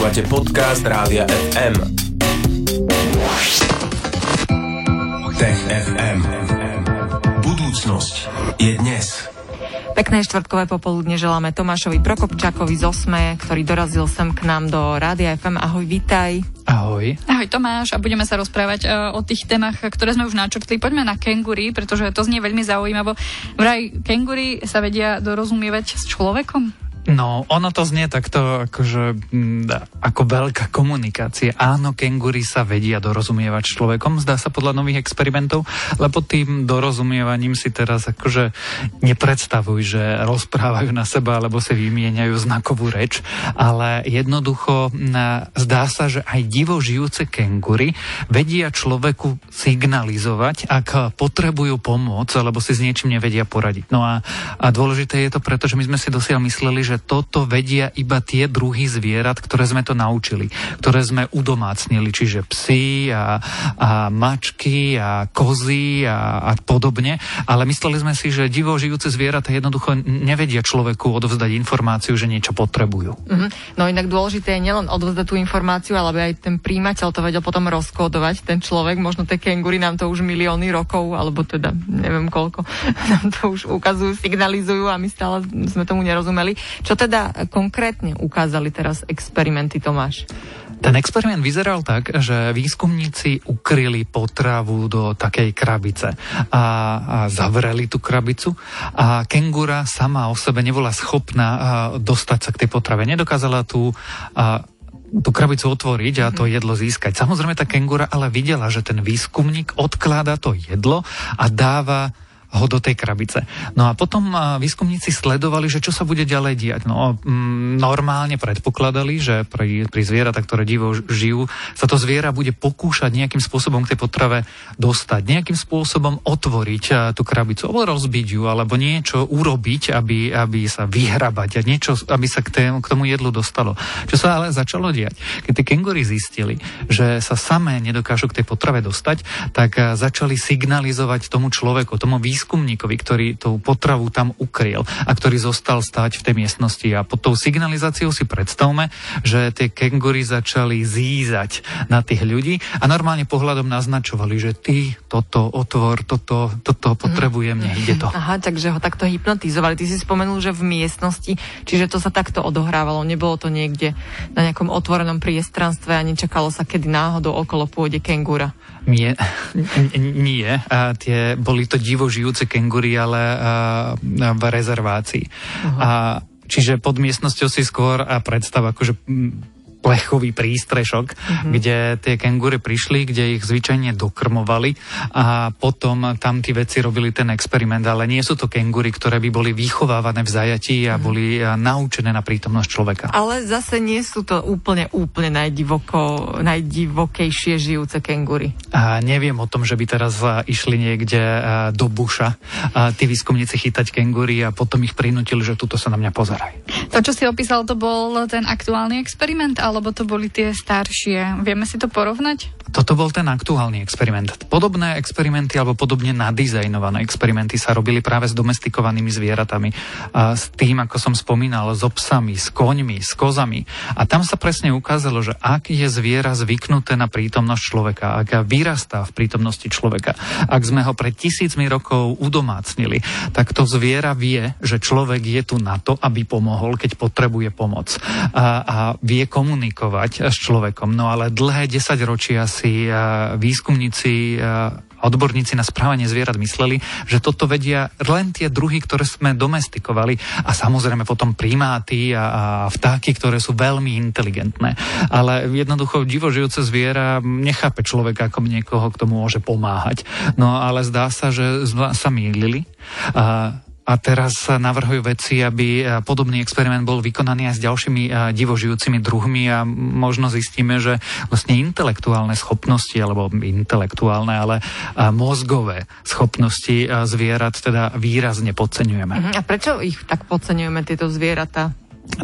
Počúvate podcast Rádia FM. TechFM. Budúcnosť je dnes. Pekné štvrtkové popoludne želáme Tomášovi Prokopčákovi z Osme, ktorý dorazil sem k nám do Rádia FM. Ahoj, vítaj. Ahoj. Ahoj Tomáš, a budeme sa rozprávať o tých témach, ktoré sme už načrtli. Poďme na kengury, pretože to znie veľmi zaujímavo. Vraj kengury sa vedia dorozumievať s človekom? No, ono to znie takto akože, ako veľká komunikácia. Áno, kengúry sa vedia dorozumievať s človekom, zdá sa podľa nových experimentov, lebo tým dorozumievaním si teraz akože nepredstavuj, že rozprávajú na seba, alebo si vymieňajú znakovú reč, ale jednoducho zdá sa, že aj divo žijúce kengúry vedia človeku signalizovať, ak potrebujú pomoc, alebo si s niečím nevedia poradiť. No a dôležité je to, pretože my sme si dosiaľ mysleli, že toto vedia iba tie druhy zvierat, ktoré sme to naučili, ktoré sme udomácnili, čiže psi a mačky a kozy a podobne, ale mysleli sme si, že divo žijúce zvieratá jednoducho nevedia človeku odovzdať informáciu, že niečo potrebujú. Mm-hmm. No inak dôležité je nielen odovzdať tú informáciu, ale aby aj ten príjimateľ to vedel potom rozkódovať, ten človek, možno tie kengúry nám to už milióny rokov, alebo teda neviem koľko, nám to už ukazujú, signalizujú a my stále sme tomu nerozumeli. Čo teda konkrétne ukázali teraz experimenty, Tomáš? Ten experiment vyzeral tak, že výskumníci ukryli potravu do takej krabice a zavreli tú krabicu a kengura sama o sebe nebola schopná dostať sa k tej potrave. Nedokázala tú krabicu otvoriť a to jedlo získať. Samozrejme tá kengura ale videla, že ten výskumník odkláda to jedlo a dáva ho do tej krabice. No a potom výskumníci sledovali, že čo sa bude ďalej diať. No normálne predpokladali, že pri zvieratách, ktoré divo žijú, sa to zviera bude pokúšať nejakým spôsobom k tej potrave dostať, nejakým spôsobom otvoriť tú krabicu, rozbiť ju alebo niečo urobiť, aby sa vyhrabať a niečo, aby sa k tomu jedlu dostalo. Čo sa ale začalo diať? Keď tie kengúry zistili, že sa samé nedokážu k tej potrave dostať, tak začali signalizovať tomu človeku, tomu výskumníkovi, ktorý tú potravu tam ukryl a ktorý zostal stáť v tej miestnosti. A pod tou signalizáciou si predstavme, že tie kengúry začali zízať na tých ľudí a normálne pohľadom naznačovali, že ty toto otvor, toto potrebujem, nejde to. Aha, takže ho takto hypnotizovali. Ty si spomenul, že v miestnosti, čiže to sa takto odohrávalo, nebolo to niekde na nejakom otvorenom priestranstve a nečakalo sa, kedy náhodou okolo pôjde kengúra. Nie. Boli to divo žijúce kengúry, ale v rezervácii. Uh-huh. Čiže pod miestnosťou si skôr predstav akože plechový prístrešok, kde tie kengúry prišli, kde ich zvyčajne dokrmovali a potom tam tí vedci robili ten experiment, ale nie sú to kengúry, ktoré by boli vychovávané v zajatí a boli naučené na prítomnosť človeka. Ale zase nie sú to úplne najdivokejšie žijúce kengúry. A neviem o tom, že by teraz išli niekde do buša tí výskumníci chytať kengúry a potom ich prinútili, že tuto sa na mňa pozeraj. To, čo si opísal, to bol ten aktuálny experiment, alebo to boli tie staršie? Vieme si to porovnať? Toto bol ten aktuálny experiment. Podobné experimenty alebo podobne nadizajnované experimenty sa robili práve s domestikovanými zvieratami. A s tým, ako som spomínal, so psami, s koňmi, s kozami. A tam sa presne ukázalo, že ak je zviera zvyknuté na prítomnosť človeka, ak vyrastá v prítomnosti človeka, ak sme ho pred tisícmi rokov udomácnili, tak to zviera vie, že človek je tu na to, aby pomohol, keď potrebuje pomoc. A vie komunikovať s človekom. No ale dlhé 10 ročia si výskumníci a odborníci na správanie zvierat mysleli, že toto vedia len tie druhy, ktoré sme domestikovali a samozrejme potom primáty a vtáky, ktoré sú veľmi inteligentné. Ale jednoducho divožijúce zviera nechápe človeka, ako niekoho, kto mu môže pomáhať. No ale zdá sa, že sa mýlili. A teraz navrhujú vedci, aby podobný experiment bol vykonaný aj s ďalšími divožijúcimi druhmi a možno zistíme, že vlastne intelektuálne schopnosti, alebo intelektuálne, ale mozgové schopnosti zvierat teda výrazne podceňujeme. A prečo ich tak podceňujeme, tieto zvieratá?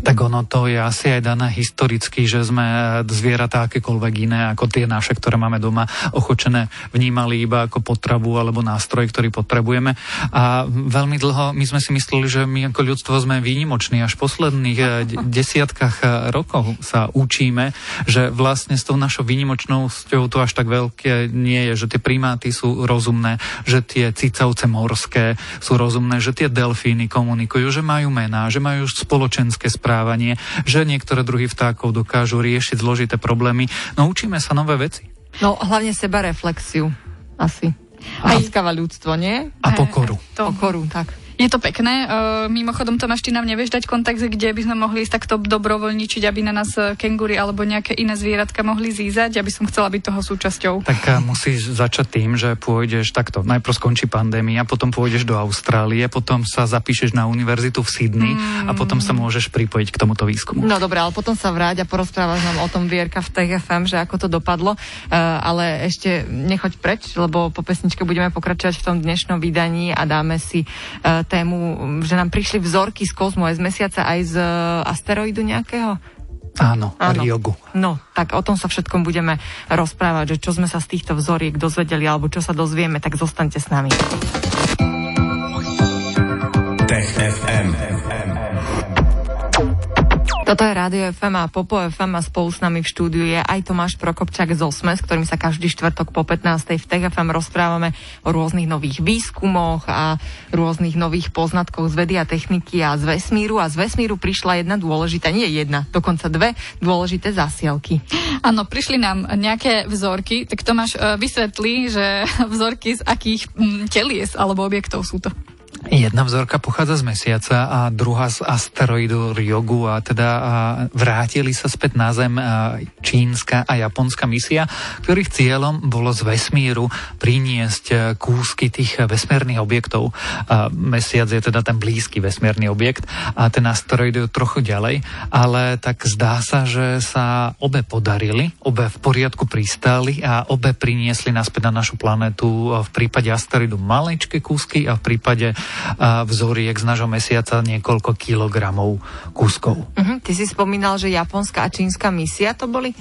tak ono to je asi aj dané historicky, že sme zvieratá akékoľvek iné ako tie naše, ktoré máme doma ochočené, vnímali iba ako potravu alebo nástroj, ktorý potrebujeme. A veľmi dlho my sme si mysleli, že my ako ľudstvo sme výnimoční. Až v posledných desiatkách rokov sa učíme, že vlastne s tou našou výnimočnosťou to až tak veľké nie je, že tie primáty sú rozumné, že tie cicavce morské sú rozumné, že tie delfíny komunikujú, že majú mená, že majú spoločenské správanie, že niektoré druhy vtákov dokážu riešiť zložité problémy. No učíme sa nové veci. No hlavne sebareflexiu asi. A láskava ľudstvo, nie? A pokoru. Pokoru, tak. Je to pekné. Mimochodom, Tomáš, ty nám nevieš dať kontakt, kde by sme mohli ísť takto dobrovoľničiť, aby na nás kengúry alebo nejaké iné zvieratka mohli zízať, aby som chcela byť toho súčasťou. Tak musíš začať tým, že pôjdeš takto. Najprv skončí pandémia, potom pôjdeš do Austrálie, potom sa zapíšeš na univerzitu v Sydney a potom sa môžeš pripojiť k tomuto výskumu. No dobré, ale potom sa vráť a porozprávaš nám o tom Vierka v TechFM, že ako to dopadlo. Ale ešte nechoď preč, lebo po pesničke budeme pokračovať v tom dnešnom vydaní a dáme si tému, že nám prišli vzorky z kozmu, aj z mesiaca, aj z asteroidu nejakého? Áno, Ryugu. No, tak o tom sa všetkom budeme rozprávať, že čo sme sa z týchto vzoriek dozvedeli, alebo čo sa dozvieme, tak zostaňte s nami. TechFM. Toto je Rádio FM a Popo FM a spolu s nami v štúdiu je aj Tomáš Prokopčák z Osme, s ktorým sa každý štvrtok po 15. v Tech FM rozprávame o rôznych nových výskumoch a rôznych nových poznatkoch z vedy a techniky a z vesmíru. A z vesmíru prišla jedna dôležitá, nie jedna, dokonca dve dôležité zásielky. Áno, prišli nám nejaké vzorky, tak Tomáš vysvetlí, že vzorky z akých telies alebo objektov sú to. Jedna vzorka pochádza z mesiaca a druhá z asteroidu Ryugu a teda vrátili sa späť na Zem čínska a japonská misia, ktorých cieľom bolo z vesmíru priniesť kúsky tých vesmírnych objektov. Mesiac je teda ten blízky vesmírny objekt a ten asteroid je trochu ďalej, ale tak zdá sa, že sa obe podarili, obe v poriadku pristáli a obe priniesli naspäť na našu planetu v prípade asteroidu maličké kúsky a v prípade vzoriek z nášho mesiaca niekoľko kilogramov kúskov. Ty si spomínal, že japonská a čínska misia to boli?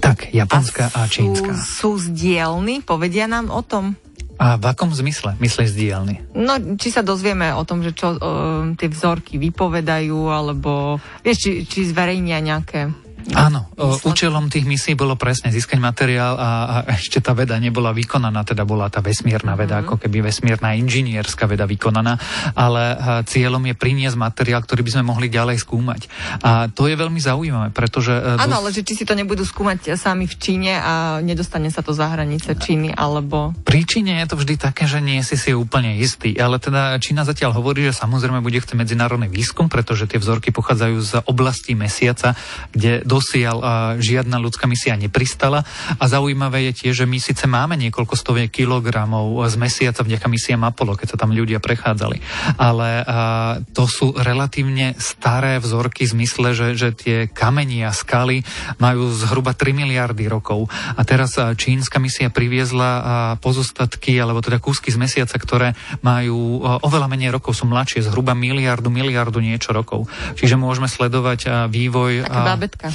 Tak, japonská a čínska. Sú zdielni? Povedia nám o tom. A v akom zmysle myslíš dielny? No, či sa dozvieme o tom, že čo tie vzorky vypovedajú, alebo vieš, či zverejnia nejaké... Áno, účelom tých misií bolo presne získať materiál a ešte tá veda nebola vykonaná, teda bola tá vesmírna veda, ako keby vesmírna inžinierská veda vykonaná, ale cieľom je priniesť materiál, ktorý by sme mohli ďalej skúmať. A to je veľmi zaujímavé, pretože... Áno, ale že či si to nebudú skúmať sami v Číne a nedostane sa to za hranice Číny, alebo... Pri Číne je to vždy také, že nie si si úplne istý, ale teda Čína zatiaľ hovorí, že samozrejme bude chcieť medzinárodný výskum, pretože tie vzorky pochádzajú z oblasti mesiaca, kde dosiaľ žiadna ľudská misia nepristala a zaujímavé je tiež, že my síce máme niekoľko stoviek kilogramov z mesiaca vďaka misiám Apollo, keď sa tam ľudia prechádzali, ale to sú relatívne staré vzorky v zmysle, že tie kamenia, skaly majú zhruba 3 miliardy rokov a teraz čínska misia priviezla pozostatky, alebo teda kúsky z mesiaca, ktoré majú oveľa menej rokov, sú mladšie, zhruba miliardu niečo rokov. Čiže môžeme sledovať vývoj... Taká bábetka.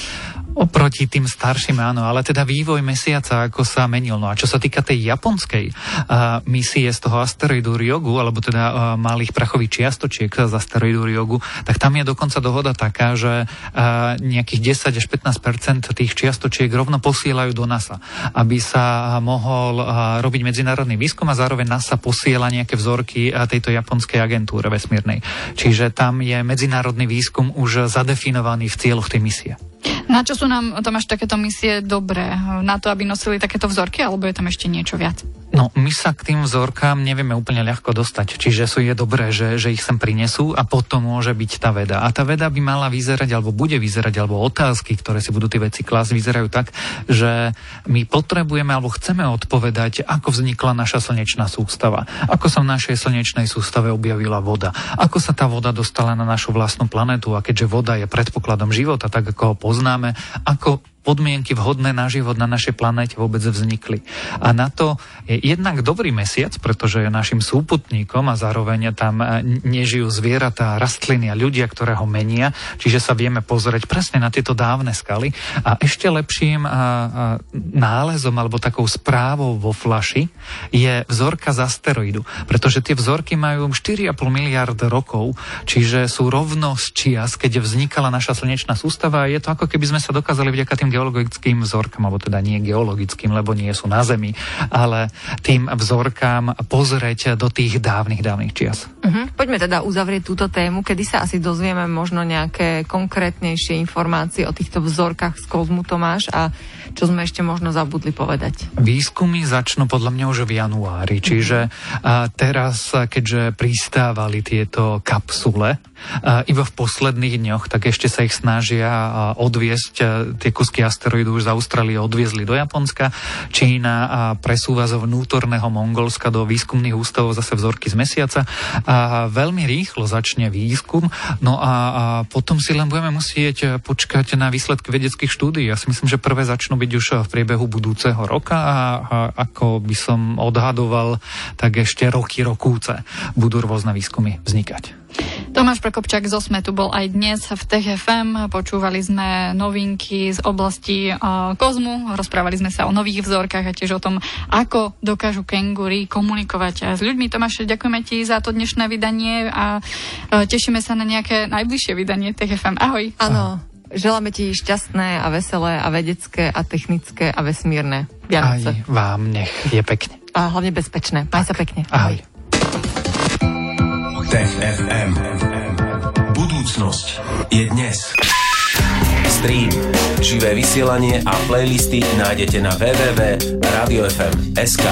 Oproti tým starším, áno, ale teda vývoj mesiaca, ako sa menil. No a čo sa týka tej japonskej misie z toho asteroidu Ryugu, alebo teda malých prachových čiastočiek z asteroidu Ryugu, tak tam je dokonca dohoda taká, že nejakých 10 až 15% tých čiastočiek rovno posielajú do NASA, aby sa mohol robiť medzinárodný výskum a zároveň NASA posiela nejaké vzorky tejto japonskej agentúre vesmírnej. Čiže tam je medzinárodný výskum už zadefinovaný v cieľoch tej misie. Na čo sú nám, Tomáš, takéto misie dobré? Na to, aby nosili takéto vzorky, alebo je tam ešte niečo viac? No, my sa k tým vzorkám nevieme úplne ľahko dostať, čiže je dobré, že ich sem prinesú a potom môže byť tá veda. A tá veda by mala vyzerať, alebo bude vyzerať, alebo otázky, ktoré si budú tie veci klásť, vyzerajú tak, že my potrebujeme, alebo chceme odpovedať, ako vznikla naša slnečná sústava, ako sa v našej slnečnej sústave objavila voda, ako sa tá voda dostala na našu vlastnú planetu a keďže voda je predpokladom života, tak ako ho poznáme, ako podmienky vhodné na život na našej planéte vôbec vznikli. A na to je jednak dobrý mesiac, pretože je našim súputníkom a zároveň tam nežijú zvieratá, rastliny a ľudia, ktoré ho menia, čiže sa vieme pozrieť presne na tieto dávne skaly. A ešte lepším nálezom alebo takou správou vo flaši je vzorka z asteroidu, pretože tie vzorky majú 4,5 miliard rokov, čiže sú rovno z čias, keď vznikala naša slnečná sústava, a je to ako keby sme sa dokázali vďaka tým geologickým vzorkám, alebo teda nie geologickým, lebo nie sú na Zemi, ale tým vzorkám pozrieť do tých dávnych čias. Poďme teda uzavrieť túto tému, kedy sa asi dozvieme možno nejaké konkrétnejšie informácie o týchto vzorkách z kozmu, Tomáš, a čo sme ešte možno zabudli povedať. Výskumy začnú podľa mňa už v januári, čiže teraz, keďže pristávali tieto kapsule, iba v posledných dňoch, tak ešte sa ich snažia odviesť. Tie kusky asteroidu už z Austrálie odviezli do Japonska. Čína presúva zo vnútorného Mongolska do výskumných ústavov zase vzorky z mesiaca. A veľmi rýchlo začne výskum. No a potom si len budeme musieť počkať na výsledky vedeckých štúdií. Ja si myslím, že prvé začnú byť už v priebehu budúceho roka a ako by som odhadoval, tak ešte rokúce budú rôzne výskumy vznikať. Tomáš Prokopčák z Osme tu bol aj dnes v TechFM. Počúvali sme novinky z oblasti kozmu, rozprávali sme sa o nových vzorkách a tiež o tom, ako dokážu kengúri komunikovať s ľuďmi. Tomáš, ďakujeme ti za to dnešné vydanie a tešíme sa na nejaké najbližšie vydanie TechFM. Ahoj. Áno, želáme ti šťastné a veselé a vedecké a technické a vesmírne Vianoce. Aj vám nech je pekne. A hlavne bezpečné. Maj sa pekne. Ahoj. TechFM. Budúcnosť je dnes. Stream, živé vysielanie a playlisty nájdete na www.radiofm.sk.